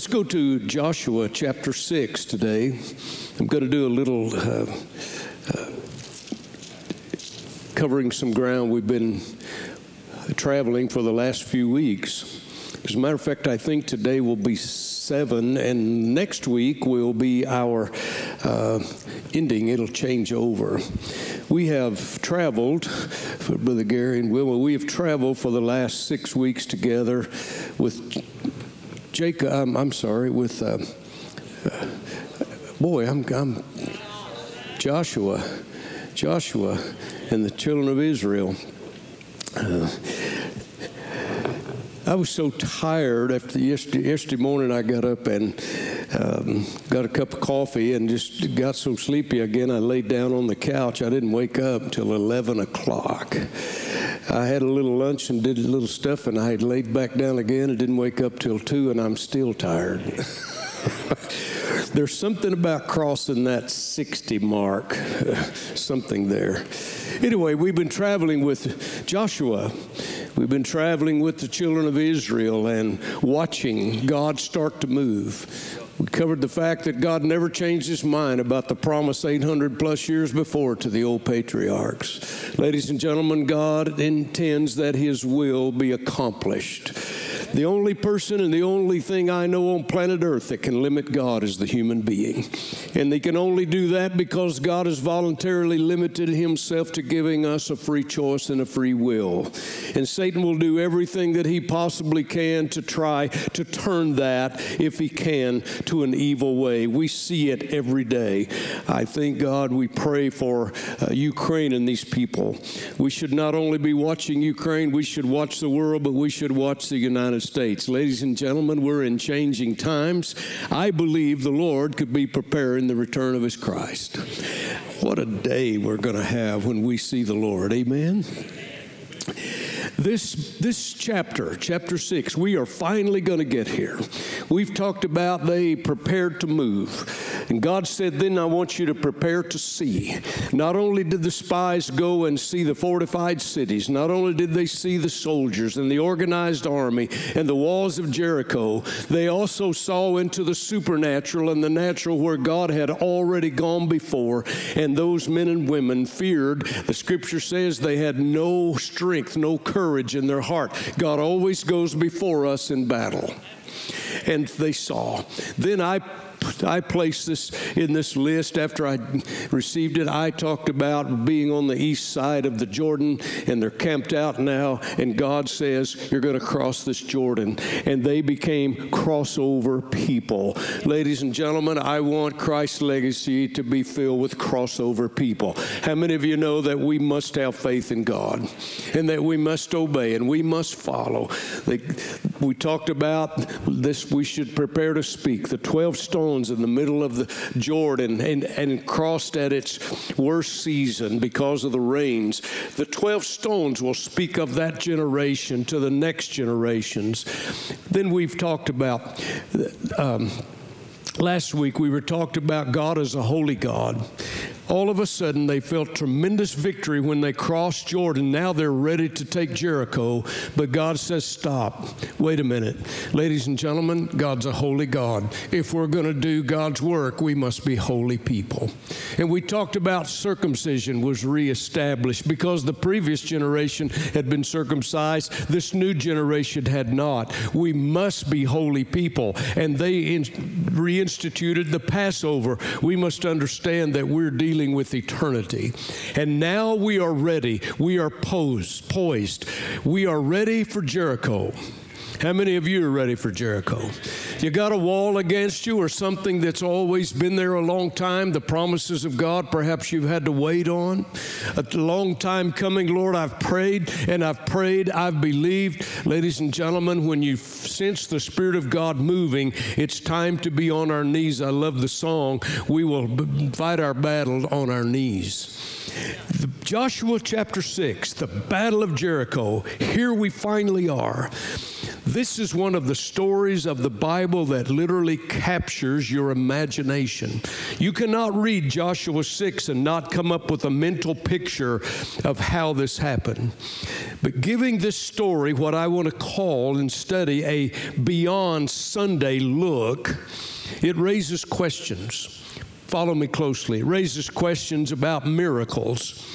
Let's go to Joshua chapter 6 today. I'm going to do a little covering some ground we've been traveling for the last few weeks. As a matter of fact, I think today will be 7, and next week will be our ending. It'll change over. We have traveled, Brother Gary and Wilma, we have traveled for the last 6 weeks together with Jacob. Joshua and the children of Israel. I was so tired after yesterday morning. I got up and got a cup of coffee and just got so sleepy again. I laid down on the couch. I didn't wake up till 11 o'clock. I had a little lunch and did a little stuff, and I had laid back down again and didn't wake up till 2, and I'm still tired. There's something about crossing that 60 mark, something there. Anyway, we've been traveling with Joshua. We've been traveling with the children of Israel and watching God start to move. We covered the fact that God never changed his mind about the promise 800 plus years before to the old patriarchs. Ladies and gentlemen, God intends that his will be accomplished. The only person and the only thing I know on planet Earth that can limit God is the human being. And they can only do that because God has voluntarily limited himself to giving us a free choice and a free will. And Satan will do everything that he possibly can to try to turn that, if he can, to an evil way. We see it every day. I thank God we pray for Ukraine and these people. We should not only be watching Ukraine, we should watch the world, but we should watch the United States. Ladies and gentlemen, we're in changing times. I believe the Lord could be preparing the return of his Christ. What a day we're going to have when we see the Lord. Amen? This chapter 6, we are finally going to get here. We've talked about they prepared to move. And God said, then I want you to prepare to see. Not only did the spies go and see the fortified cities, not only did they see the soldiers and the organized army and the walls of Jericho, they also saw into the supernatural and the natural where God had already gone before. And those men and women feared. The scripture says they had no strength, no courage in their heart. God always goes before us in battle. And they saw. Then I placed this in this list after I received it. I talked about being on the east side of the Jordan, and they're camped out now, and God says, you're going to cross this Jordan. And they became crossover people. Ladies and gentlemen, I want Christ's legacy to be filled with crossover people. How many of you know that we must have faith in God, and that we must obey, and we must follow? We talked about this, we should prepare to speak. The 12 stones in the middle of the Jordan and crossed at its worst season because of the rains. The 12 stones will speak of that generation to the next generations. Then we've talked about last week we were talked about God as a holy God. All of a sudden, they felt tremendous victory when they crossed Jordan. Now they're ready to take Jericho, but God says, stop. Wait a minute. Ladies and gentlemen, God's a holy God. If we're going to do God's work, we must be holy people. And we talked about circumcision was reestablished because the previous generation had been circumcised. This new generation had not. We must be holy people. And they reinstituted the Passover. We must understand that we're dealing with eternity. And now we are ready. We are poised. We are ready for Jericho. How many of you are ready for Jericho? You got a wall against you or something that's always been there a long time, the promises of God perhaps you've had to wait on. A long time coming, Lord, I've prayed and I've prayed, I've believed. Ladies and gentlemen, when you sense the Spirit of God moving, it's time to be on our knees. I love the song, we will fight our battle on our knees. Joshua chapter 6, the Battle of Jericho, here we finally are. This is one of the stories of the Bible that literally captures your imagination. You cannot read Joshua 6 and not come up with a mental picture of how this happened. But giving this story what I want to call and study a beyond Sunday look, it raises questions. Follow me closely. It raises questions about miracles.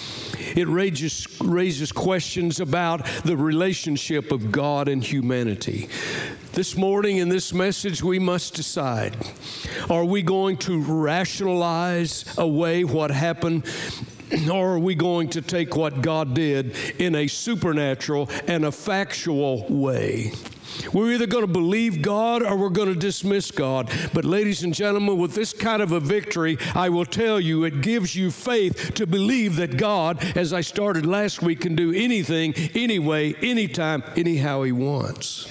It raises questions about the relationship of God and humanity. This morning in this message, we must decide, are we going to rationalize away what happened, or are we going to take what God did in a supernatural and a factual way? We're either going to believe God or we're going to dismiss God. But ladies and gentlemen, with this kind of a victory, I will tell you, it gives you faith to believe that God, as I started last week, can do anything, anyway, anytime, anyhow He wants.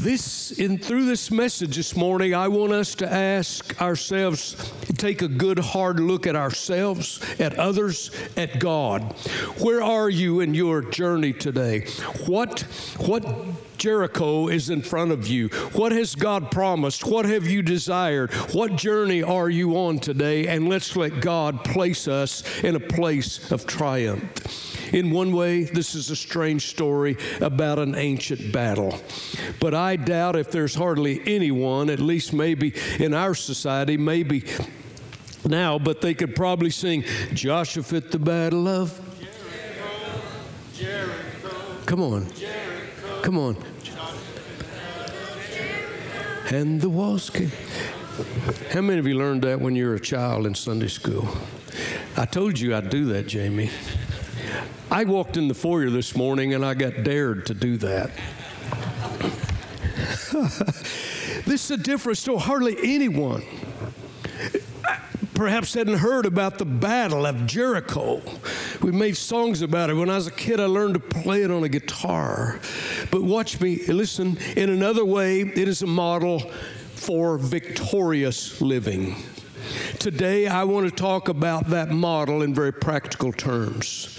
Through this message this morning, I want us to ask ourselves, take a good hard look at ourselves, at others, at God. Where are you in your journey today? What Jericho is in front of you? What has God promised? What have you desired? What journey are you on today? And let's let God place us in a place of triumph. In one way, this is a strange story about an ancient battle. But I doubt if there's hardly anyone, at least maybe in our society, maybe now, but they could probably sing, Joshua fit the battle of Jericho. Come on. Jericho. Come on. And the walls came. How many of you learned that when you were a child in Sunday school? I told you I'd do that, Jamie. I walked in the foyer this morning and I got dared to do that. This is a different story. Hardly anyone perhaps hadn't heard about the Battle of Jericho. We made songs about it. When I was a kid, I learned to play it on a guitar. But watch me, listen, in another way, it is a model for victorious living. Today, I want to talk about that model in very practical terms.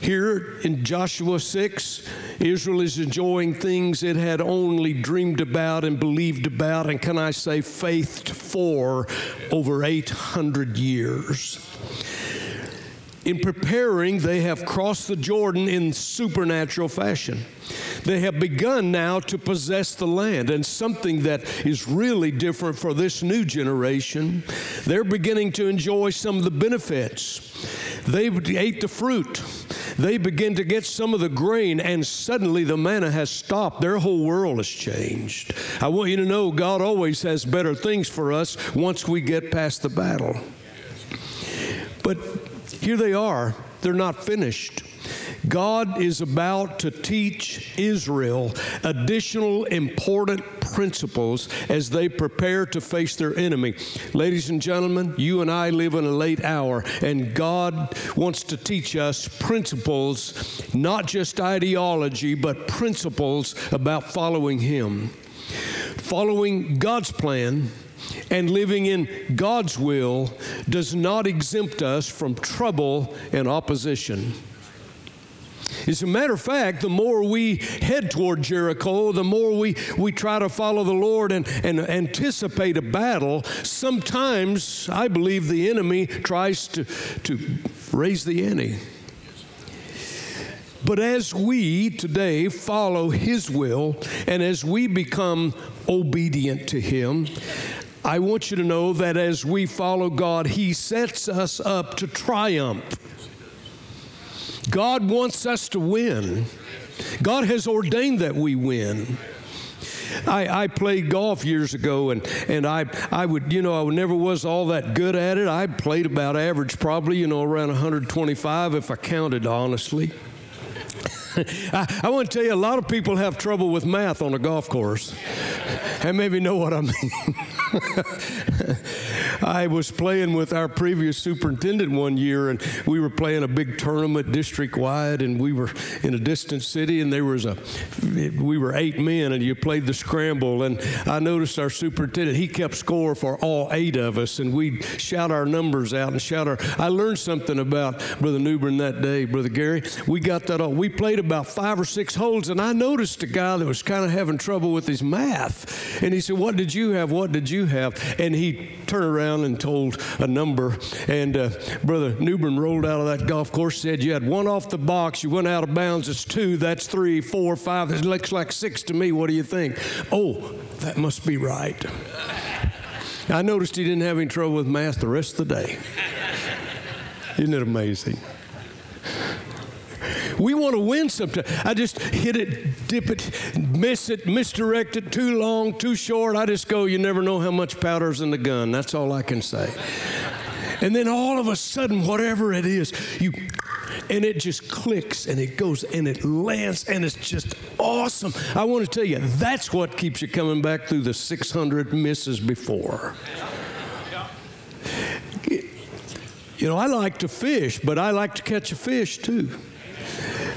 Here in Joshua 6, Israel is enjoying things it had only dreamed about and believed about, and can I say faithed for over 800 years. In preparing, they have crossed the Jordan in supernatural fashion. They have begun now to possess the land, and something that is really different for this new generation, they're beginning to enjoy some of the benefits. They ate the fruit. They begin to get some of the grain, and suddenly the manna has stopped. Their whole world has changed. I want you to know God always has better things for us once we get past the battle. But here they are. They're not finished. God is about to teach Israel additional important principles as they prepare to face their enemy. Ladies and gentlemen, you and I live in a late hour, and God wants to teach us principles, not just ideology, but principles about following Him. Following God's plan and living in God's will does not exempt us from trouble and opposition. As a matter of fact, the more we head toward Jericho, the more we try to follow the Lord and anticipate a battle, sometimes I believe the enemy tries to raise the ante. But as we today follow His will and as we become obedient to Him, I want you to know that as we follow God, He sets us up to triumph. God wants us to win. God has ordained that we win. I played golf years ago, and I never was all that good at it. I played about average, probably, around 125 if I counted honestly. I want to tell you, a lot of people have trouble with math on a golf course, and maybe know what I mean. I was playing with our previous superintendent one year, and we were playing a big tournament district-wide, and we were in a distant city, and we were 8 men, and you played the scramble, and I noticed our superintendent, he kept score for all 8 of us, and we'd shout our numbers out and shout our... I learned something about Brother Newburn that day, Brother Gary. We got that all. We played about 5 or 6 holes, and I noticed a guy that was kind of having trouble with his math, and he said, "What did you have? What did you have?" And he turned around and told a number, and Brother Newburn rolled out of that golf course, said, "You had 1 off the box, you went out of bounds, it's 2, that's 3, 4, 5, it looks like 6 to me, what do you think?" Oh, that must be right. I noticed he didn't have any trouble with math the rest of the day. Isn't it amazing? We want to win sometimes. I just hit it, dip it, miss it, misdirect it, too long, too short. I just go, you never know how much powder's in the gun. That's all I can say. And then all of a sudden, whatever it is, and it just clicks, and it goes, and it lands, and it's just awesome. I want to tell you, that's what keeps you coming back through the 600 misses before. You know, I like to fish, but I like to catch a fish, too.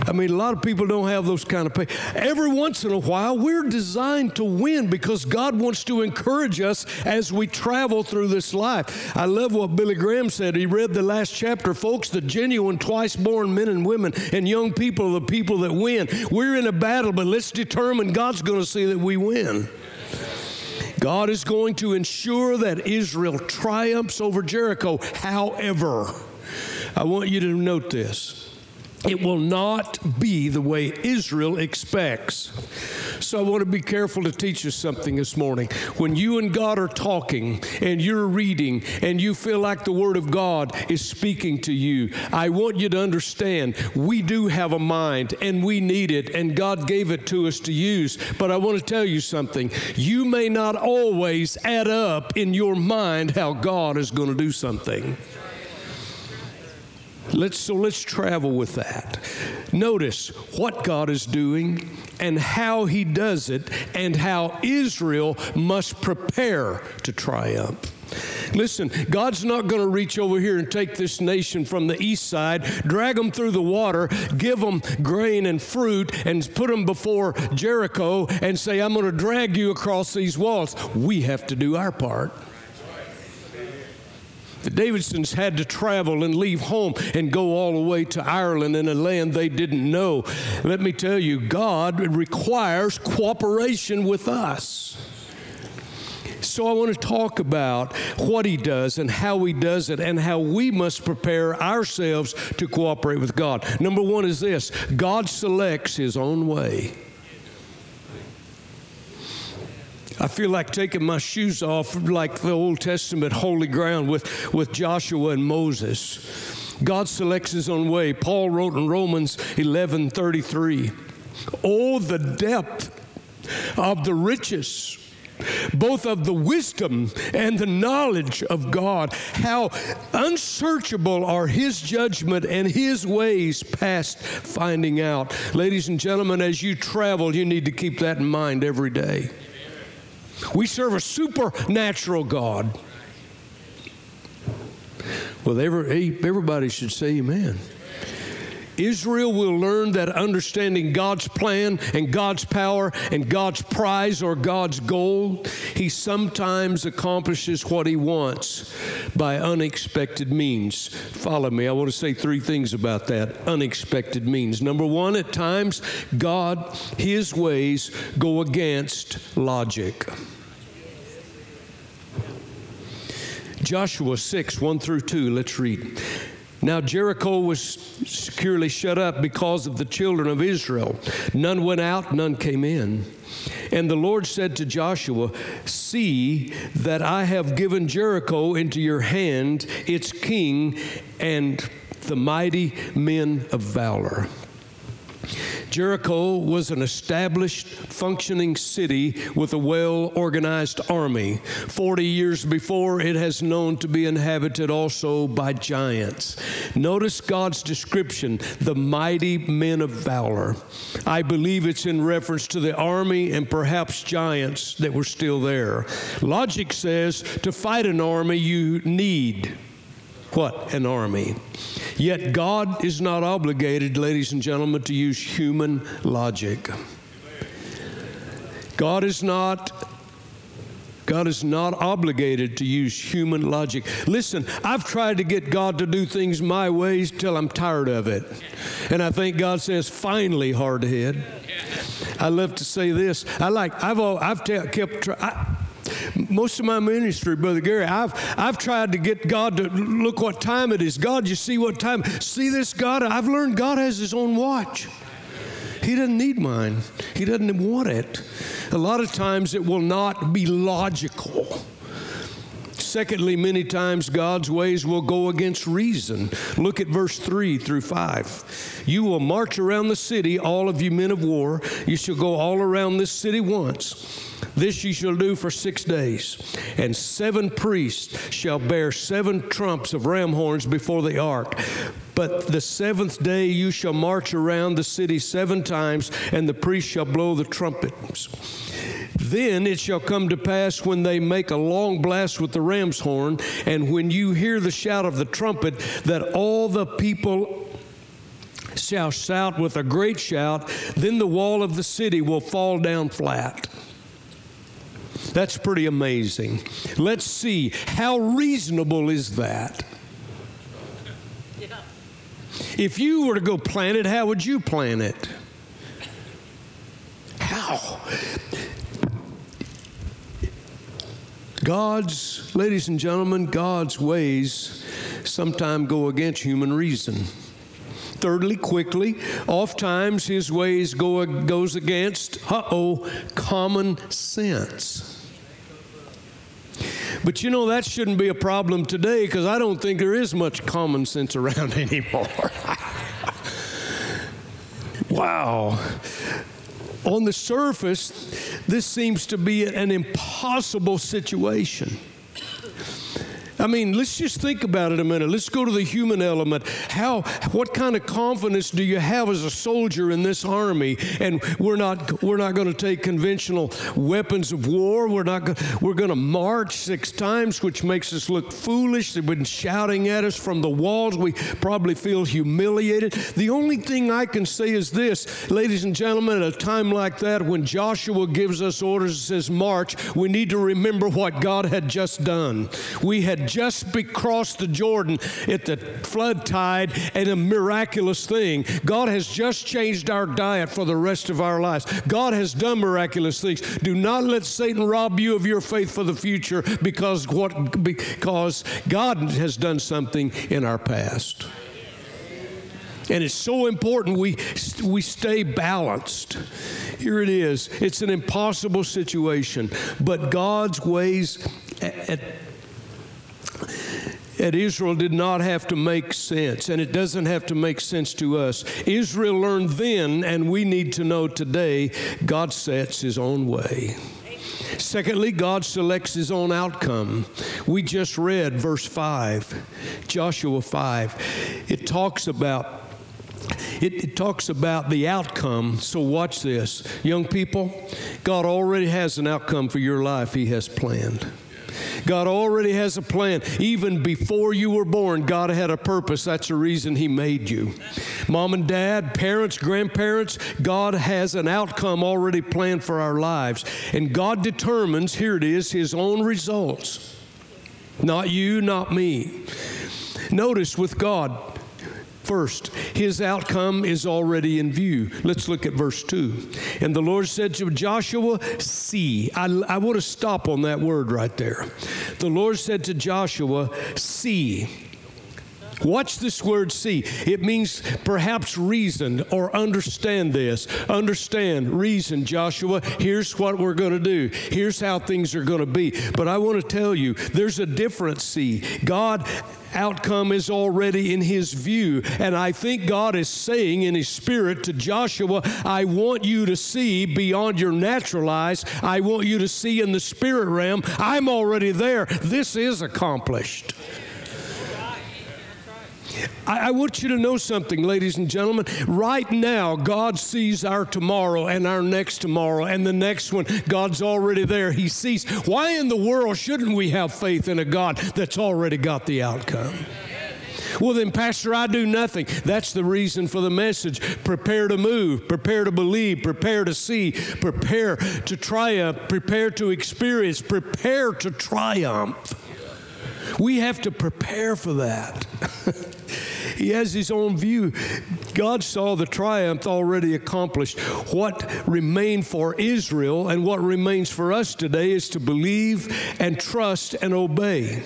I mean, a lot of people don't have those kind of pay. Every once in a while, we're designed to win because God wants to encourage us as we travel through this life. I love what Billy Graham said. He read the last chapter, folks, the genuine twice-born men and women and young people are the people that win. We're in a battle, but let's determine God's going to see that we win. God is going to ensure that Israel triumphs over Jericho. However, I want you to note this. It will not be the way Israel expects. So I want to be careful to teach us something this morning. When you and God are talking and you're reading and you feel like the Word of God is speaking to you, I want you to understand we do have a mind and we need it and God gave it to us to use. But I want to tell you something. You may not always add up in your mind how God is going to do something. So let's travel with that. Notice what God is doing and how He does it and how Israel must prepare to triumph. Listen, God's not going to reach over here and take this nation from the east side, drag them through the water, give them grain and fruit, and put them before Jericho and say, "I'm going to drag you across these walls." We have to do our part. The Davidsons had to travel and leave home and go all the way to Ireland in a land they didn't know. Let me tell you, God requires cooperation with us. So I want to talk about what He does and how He does it and how we must prepare ourselves to cooperate with God. Number one is this: God selects His own way. I feel like taking my shoes off like the Old Testament holy ground with Joshua and Moses. God selects His own way. Paul wrote in Romans 11:33, "Oh, the depth of the riches, both of the wisdom and the knowledge of God. How unsearchable are His judgment and His ways past finding out." Ladies and gentlemen, as you travel, you need to keep that in mind every day. We serve a supernatural God. Well, everybody should say amen. Israel will learn that understanding God's plan and God's power and God's prize or God's goal, He sometimes accomplishes what He wants by unexpected means. Follow me. I want to say 3 things about that. Unexpected means. Number one, at times, God, His ways go against logic. Joshua 6:1-2, let's read. "Now Jericho was securely shut up because of the children of Israel. None went out, none came in. And the Lord said to Joshua, 'See that I have given Jericho into your hand, its king, and the mighty men of valor.'" Jericho was an established, functioning city with a well-organized army. 40 years before, it has known to be inhabited also by giants. Notice God's description, the mighty men of valor. I believe it's in reference to the army and perhaps giants that were still there. Logic says to fight an army, you need what? An army. Yet God is not obligated, ladies and gentlemen, to use human logic. God is not obligated to use human logic. Listen, I've tried to get God to do things my ways till I'm tired of it. And I think God says, finally, hardhead. I love to say this. Most of my ministry, Brother Gary, I've tried to get God to look what time it is. God, you see what time? See this, God? I've learned God has his own watch. He doesn't need mine. He doesn't want it. A lot of times it will not be logical. Secondly, many times God's ways will go against reason. Look at verse 3 through 5. You will march around the city, all of you men of war. You shall go all around this city once. This you shall do for 6 days. And 7 priests shall bear 7 trumps of ram horns before the ark. But the 7th day you shall march around the city 7 times, and the priests shall blow the trumpets. Then it shall come to pass when they make a long blast with the ram's horn, and when you hear the shout of the trumpet, that all the people shall shout with a great shout, then the wall of the city will fall down flat. That's pretty amazing. Let's see, how reasonable is that? Yeah. If you were to go plan it, how would you plan it? How? God's, ladies and gentlemen, God's ways sometimes go against human reason. Thirdly, quickly, oft times his ways goes against, common sense. But you know, that shouldn't be a problem today, because I don't think there is much common sense around anymore. Wow. On the surface, this seems to be an impossible situation. I mean, let's just think about it a minute. Let's go to the human element. What kind of confidence do you have as a soldier in this army? And we're not going to take conventional weapons of war. We're going to march 6 times, which makes us look foolish. They've been shouting at us from the walls. We probably feel humiliated. The only thing I can say is this, ladies and gentlemen, at a time like that, when Joshua gives us orders and says march, we need to remember what God had just done. We had just crossed the Jordan at the flood tide, and a miraculous thing. God has just changed our diet for the rest of our lives. God has done miraculous things. Do not let Satan rob you of your faith for the future, because God has done something in our past. And it's so important we stay balanced. Here it is. It's an impossible situation, but God's ways at Israel did not have to make sense, and it doesn't have to make sense to us. Israel learned then, and we need to know today, God sets his own way. Secondly, God selects his own outcome. We just read verse 5, Joshua 5. It talks about the outcome, so watch this. Young people, God already has an outcome for your life he has planned. God already has a plan. Even before you were born, God had a purpose. That's the reason he made you. Mom and dad, parents, grandparents, God has an outcome already planned for our lives. And God determines, here it is, his own results. Not you, not me. Notice with God, first, his outcome is already in view. Let's look at verse 2. And the Lord said to Joshua, see. I want to stop on that word right there. The Lord said to Joshua, see, What's this word see? It means perhaps reason or understand this. Understand, reason, Joshua. Here's what we're going to do. Here's how things are going to be. But I want to tell you, there's a different see. God outcome is already in his view. And I think God is saying in his spirit to Joshua, I want you to see beyond your natural eyes. I want you to see in the spirit realm. I'm already there. This is accomplished. I want you to know something, ladies and gentlemen. Right now, God sees our tomorrow and our next tomorrow and the next one. God's already there. He sees. Why in the world shouldn't we have faith in a God that's already got the outcome? Well, then, Pastor, I do nothing. That's the reason for the message. Prepare to move. Prepare to believe. Prepare to see. Prepare to triumph. Prepare to experience. Prepare to triumph. We have to prepare for that. He has his own view. God saw the triumph already accomplished. What remained for Israel and what remains for us today is to believe and trust and obey.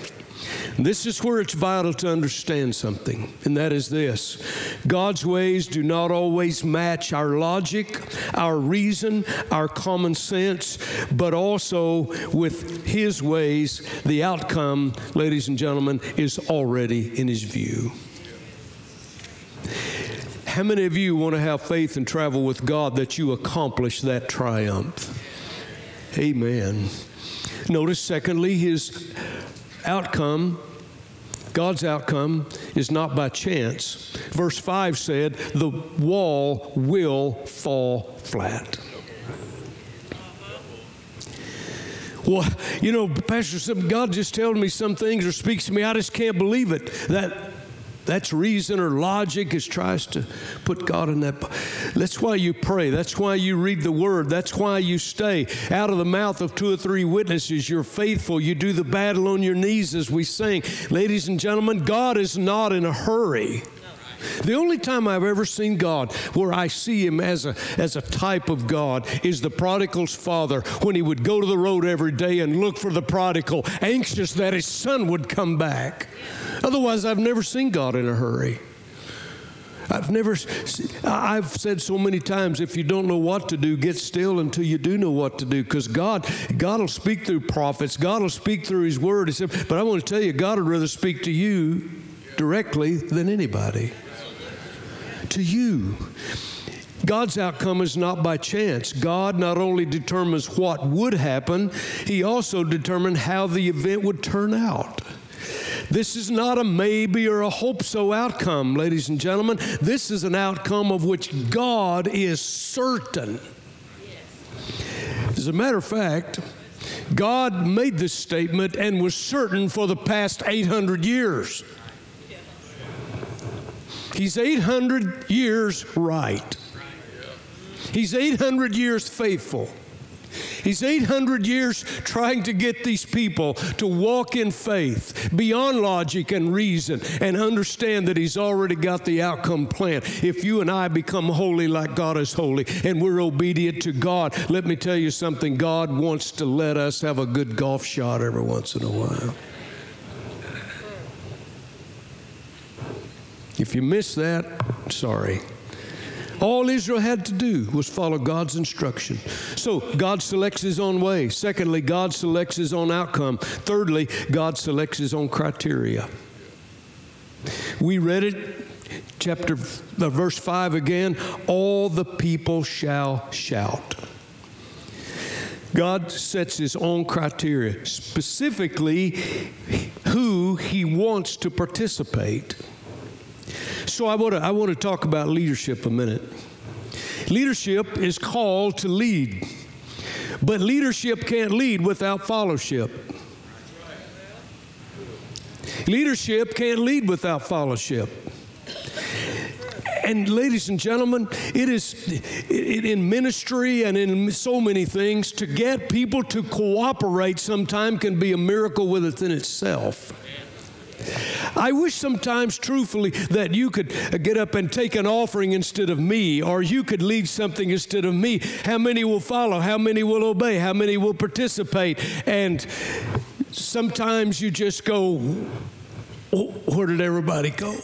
This is where it's vital to understand something, and that is this. God's ways do not always match our logic, our reason, our common sense, but also with his ways, the outcome, ladies and gentlemen, is already in his view. How many of you want to have faith and travel with God that you accomplish that triumph? Amen. Notice, secondly, his outcome, God's outcome, is not by chance. Verse 5 said, the wall will fall flat. Well, you know, Pastor, God just tells me some things or speaks to me. I just can't believe it. That's reason or logic is tries to put God in that. That's why you pray. That's why you read the Word. That's why you stay. Out of the mouth of two or three witnesses, you're faithful. You do the battle on your knees, as we sing. Ladies and gentlemen, God is not in a hurry. The only time I've ever seen God where I see him as a type of God is the prodigal's father when he would go to the road every day and look for the prodigal, anxious that his son would come back. Otherwise, I've never seen God in a hurry. I've said so many times, if you don't know what to do, get still until you do know what to do. Because God will speak through prophets. God will speak through his word. He said, but I want to tell you, God would rather speak to you directly than anybody. To you. God's outcome is not by chance. God not only determines what would happen, he also determined how the event would turn out. This is not a maybe or a hope-so outcome, ladies and gentlemen. This is an outcome of which God is certain. As a matter of fact, God made this statement and was certain for the past 800 years. He's 800 years right. He's 800 years faithful. He's 800 years trying to get these people to walk in faith beyond logic and reason and understand that he's already got the outcome plan. If you and I become holy like God is holy and we're obedient to God, let me tell you something. God wants to let us have a good golf shot every once in a while. If you miss that, sorry. All Israel had to do was follow God's instruction. So God selects his own way. Secondly, God selects his own outcome. Thirdly, God selects his own criteria. We read it, verse 5 again, all the people shall shout. God sets his own criteria, specifically who he wants to participate. So I want to talk about leadership a minute. Leadership is called to lead, but leadership can't lead without followership. Leadership can't lead without followership. And ladies and gentlemen, it is in ministry and in so many things, to get people to cooperate sometimes can be a miracle within itself. I wish sometimes, truthfully, that you could get up and take an offering instead of me, or you could lead something instead of me. How many will follow? How many will obey? How many will participate? And sometimes you just go, where did everybody go?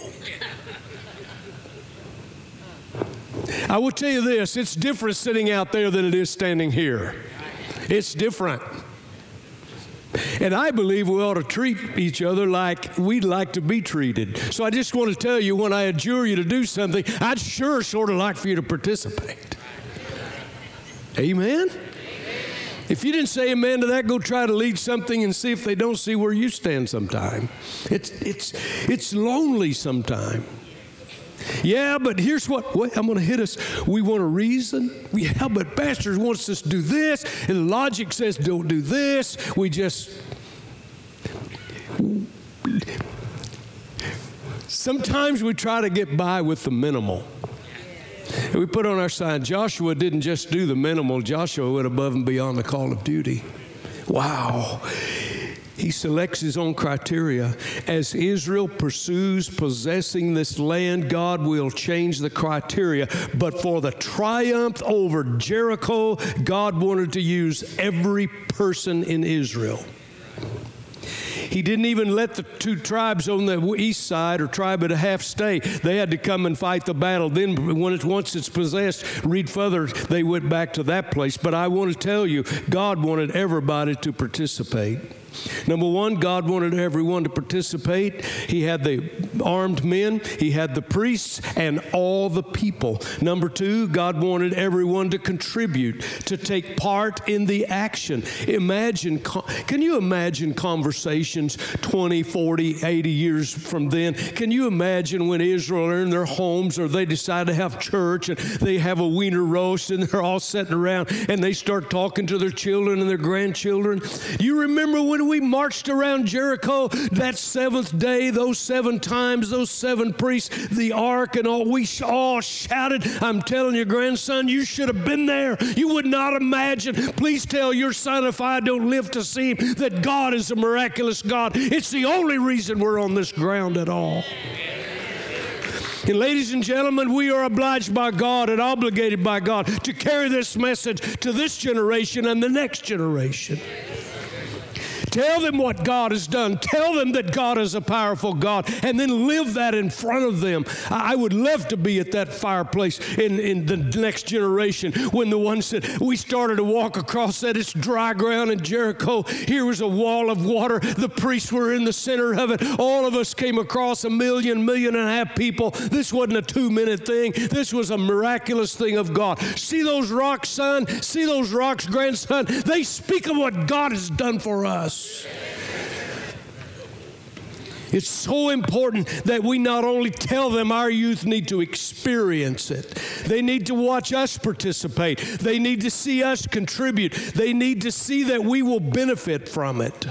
I will tell you this, it's different sitting out there than it is standing here. It's different. And I believe we ought to treat each other like we'd like to be treated. So I just want to tell you, when I adjure you to do something, I'd sure sort of like for you to participate. Amen? If you didn't say amen to that, go try to lead something and see if they don't see where you stand sometime. It's lonely sometime. Yeah, but here's what I'm going to hit us. We want to reason. Yeah, but pastors wants us to do this, and logic says don't do this. We just... Sometimes we try to get by with the minimal. And we put on our sign, Joshua didn't just do the minimal. Joshua went above and beyond the call of duty. Wow. He selects his own criteria. As Israel pursues possessing this land, God will change the criteria. But for the triumph over Jericho, God wanted to use every person in Israel. He didn't even let the two tribes on the east side or tribe at a half stay. They had to come and fight the battle. Then once it's possessed, read further, they went back to that place. But I want to tell you, God wanted everybody to participate. Number one, God wanted everyone to participate. He had the armed men, he had the priests, and all the people. Number two, God wanted everyone to contribute, to take part in the action. Imagine, can you imagine conversations 20, 40, 80 years from then? Can you imagine when Israel are in their homes or they decide to have church and they have a wiener roast and they're all sitting around and they start talking to their children and their grandchildren? You remember when we marched around Jericho that seventh day, those seven times, those seven priests, the ark and all, we all shouted, I'm telling you, grandson, you should have been there. You would not imagine. Please tell your son, if I don't live to see him, that God is a miraculous God. It's the only reason we're on this ground at all. And ladies and gentlemen, we are obliged by God and obligated by God to carry this message to this generation and the next generation. Tell them what God has done. Tell them that God is a powerful God, and then live that in front of them. I would love to be at that fireplace in the next generation when the one said, we started to walk across that. It's dry ground in Jericho. Here was a wall of water. The priests were in the center of it. All of us came across 1.5 million people. This wasn't a 2-minute thing. This was a miraculous thing of God. See those rocks, son? See those rocks, grandson? They speak of what God has done for us. It's so important that we not only tell them, our youth need to experience it. They need to watch us participate. They need to see us contribute. They need to see that we will benefit from it.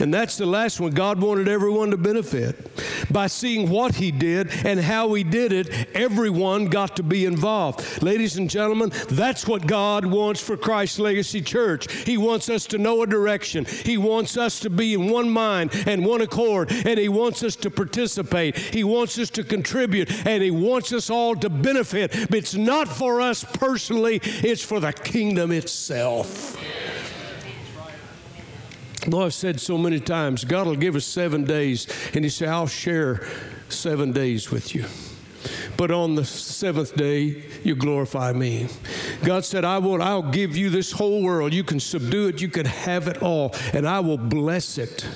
And that's the last one. God wanted everyone to benefit. By seeing what he did and how he did it, everyone got to be involved. Ladies and gentlemen, that's what God wants for Christ Legacy Church. He wants us to know a direction. He wants us to be in one mind and one accord, and he wants us to participate. He wants us to contribute, and he wants us all to benefit. But it's not for us personally. It's for the kingdom itself. Lord, I've said so many times, God will give us 7 days, and he said, I'll share 7 days with you. But on the seventh day, you glorify me. God said, I'll give you this whole world. You can subdue it. You can have it all, and I will bless it.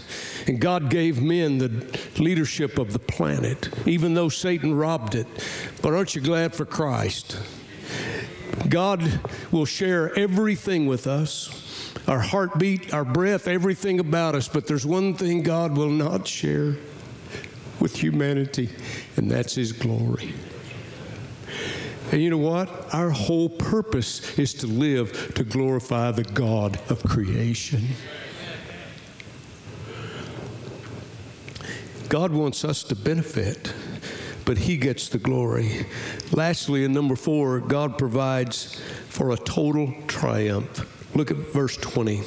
And God gave men the leadership of the planet, even though Satan robbed it. But aren't you glad for Christ? God will share everything with us. Our heartbeat, our breath, everything about us. But there's one thing God will not share with humanity, and that's his glory. And you know what? Our whole purpose is to live to glorify the God of creation. God wants us to benefit, but he gets the glory. Lastly, in number 4, God provides for a total triumph. Look at verse 20.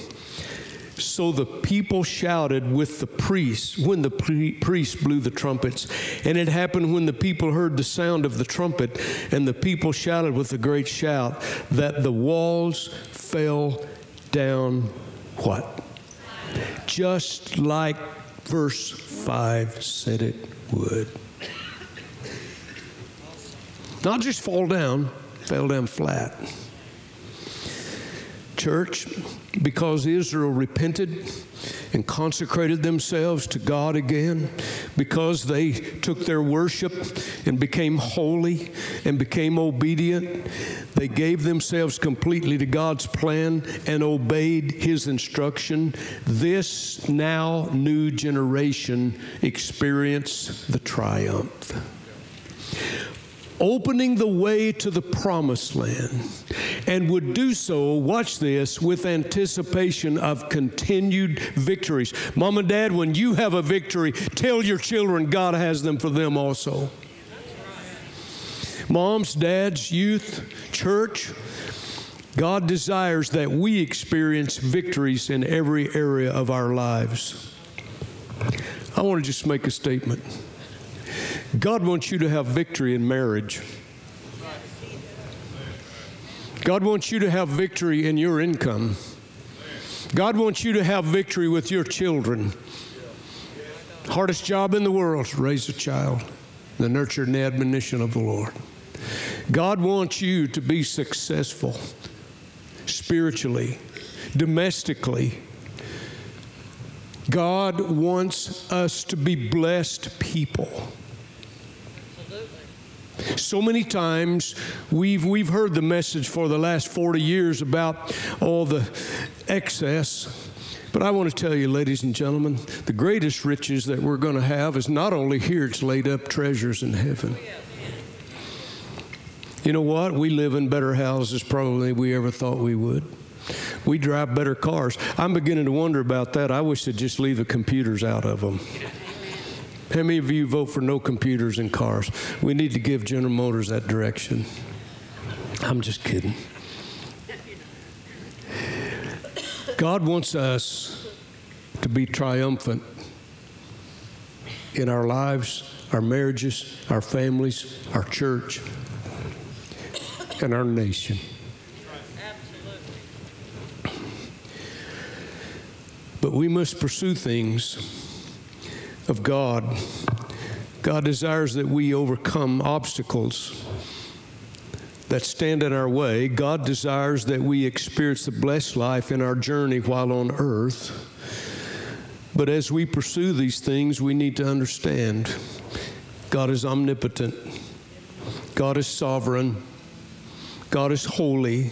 So the people shouted with the priests when the priests blew the trumpets. And it happened when the people heard the sound of the trumpet, and the people shouted with a great shout, that the walls fell down, what? Just like Verse 5 said it would. Not just fell down flat. Church, because Israel repented and consecrated themselves to God again, because they took their worship and became holy and became obedient, they gave themselves completely to God's plan and obeyed His instruction. This now new generation experienced the triumph, opening the way to the promised land, and would do so, watch this, with anticipation of continued victories. Mom and Dad, when you have a victory, tell your children God has them for them also. Moms, dads, youth, church, God desires that we experience victories in every area of our lives. I want to just make a statement. God wants you to have victory in marriage. God wants you to have victory in your income. God wants you to have victory with your children. Hardest job in the world, raise a child, the nurture and the admonition of the Lord. God wants you to be successful spiritually, domestically. God wants us to be blessed people. So many times we've heard the message for the last 40 years about all the excess. But I want to tell you, ladies and gentlemen, the greatest riches that we're going to have is not only here, it's laid up treasures in heaven. You know what? We live in better houses probably than we ever thought we would. We drive better cars. I'm beginning to wonder about that. I wish they'd just leave the computers out of them. How many of you vote for no computers in cars? We need to give General Motors that direction. I'm just kidding. God wants us to be triumphant in our lives, our marriages, our families, our church, and our nation. But we must pursue things of God. God desires that we overcome obstacles that stand in our way. God desires that we experience the blessed life in our journey while on earth. But as we pursue these things, we need to understand God is omnipotent. God is sovereign. God is holy.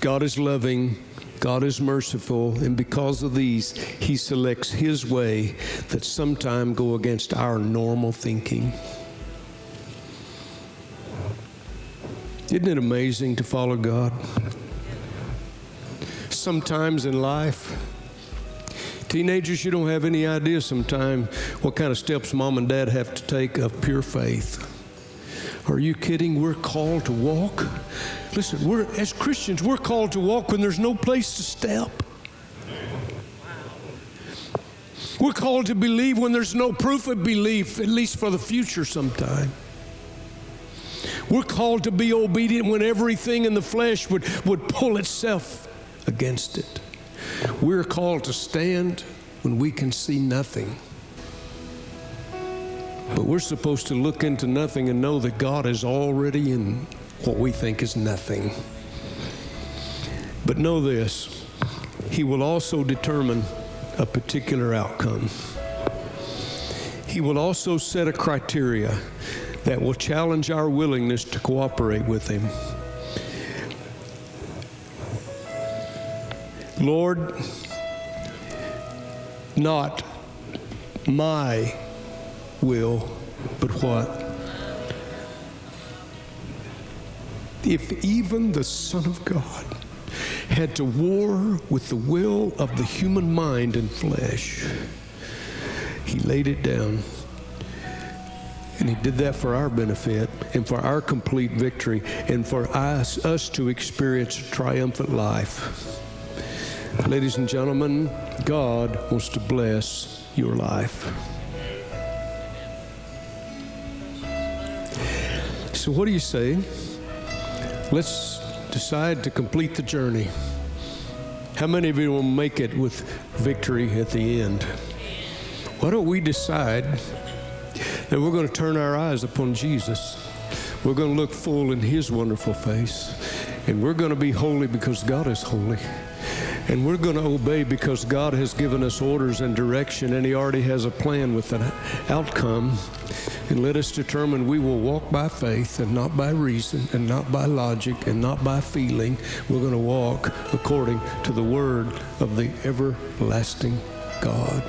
God is loving. God is merciful, and because of these, He selects His way that sometimes go against our normal thinking. Isn't it amazing to follow God? Sometimes in life, teenagers, you don't have any idea sometimes what kind of steps Mom and Dad have to take of pure faith. Are you kidding? We're called to walk. Listen, as Christians, we're called to walk when there's no place to step. We're called to believe when there's no proof of belief, at least for the future sometime. We're called to be obedient when everything in the flesh would pull itself against it. We're called to stand when we can see nothing. But we're supposed to look into nothing and know that God is already in what we think is nothing. But know this, He will also determine a particular outcome. He will also set a criteria that will challenge our willingness to cooperate with Him. Lord, not my will, but what? If even the Son of God had to war with the will of the human mind and flesh, He laid it down. And He did that for our benefit and for our complete victory and for us to experience a triumphant life. Ladies and gentlemen, God wants to bless your life. So what do you say? Let's decide to complete the journey. How many of you will make it with victory at the end? Why don't we decide that we're going to turn our eyes upon Jesus? We're going to look full in his wonderful face, and we're going to be holy because God is holy. And we're going to obey because God has given us orders and direction, and he already has a plan with an outcome. And let us determine we will walk by faith and not by reason and not by logic and not by feeling. We're going to walk according to the word of the everlasting God.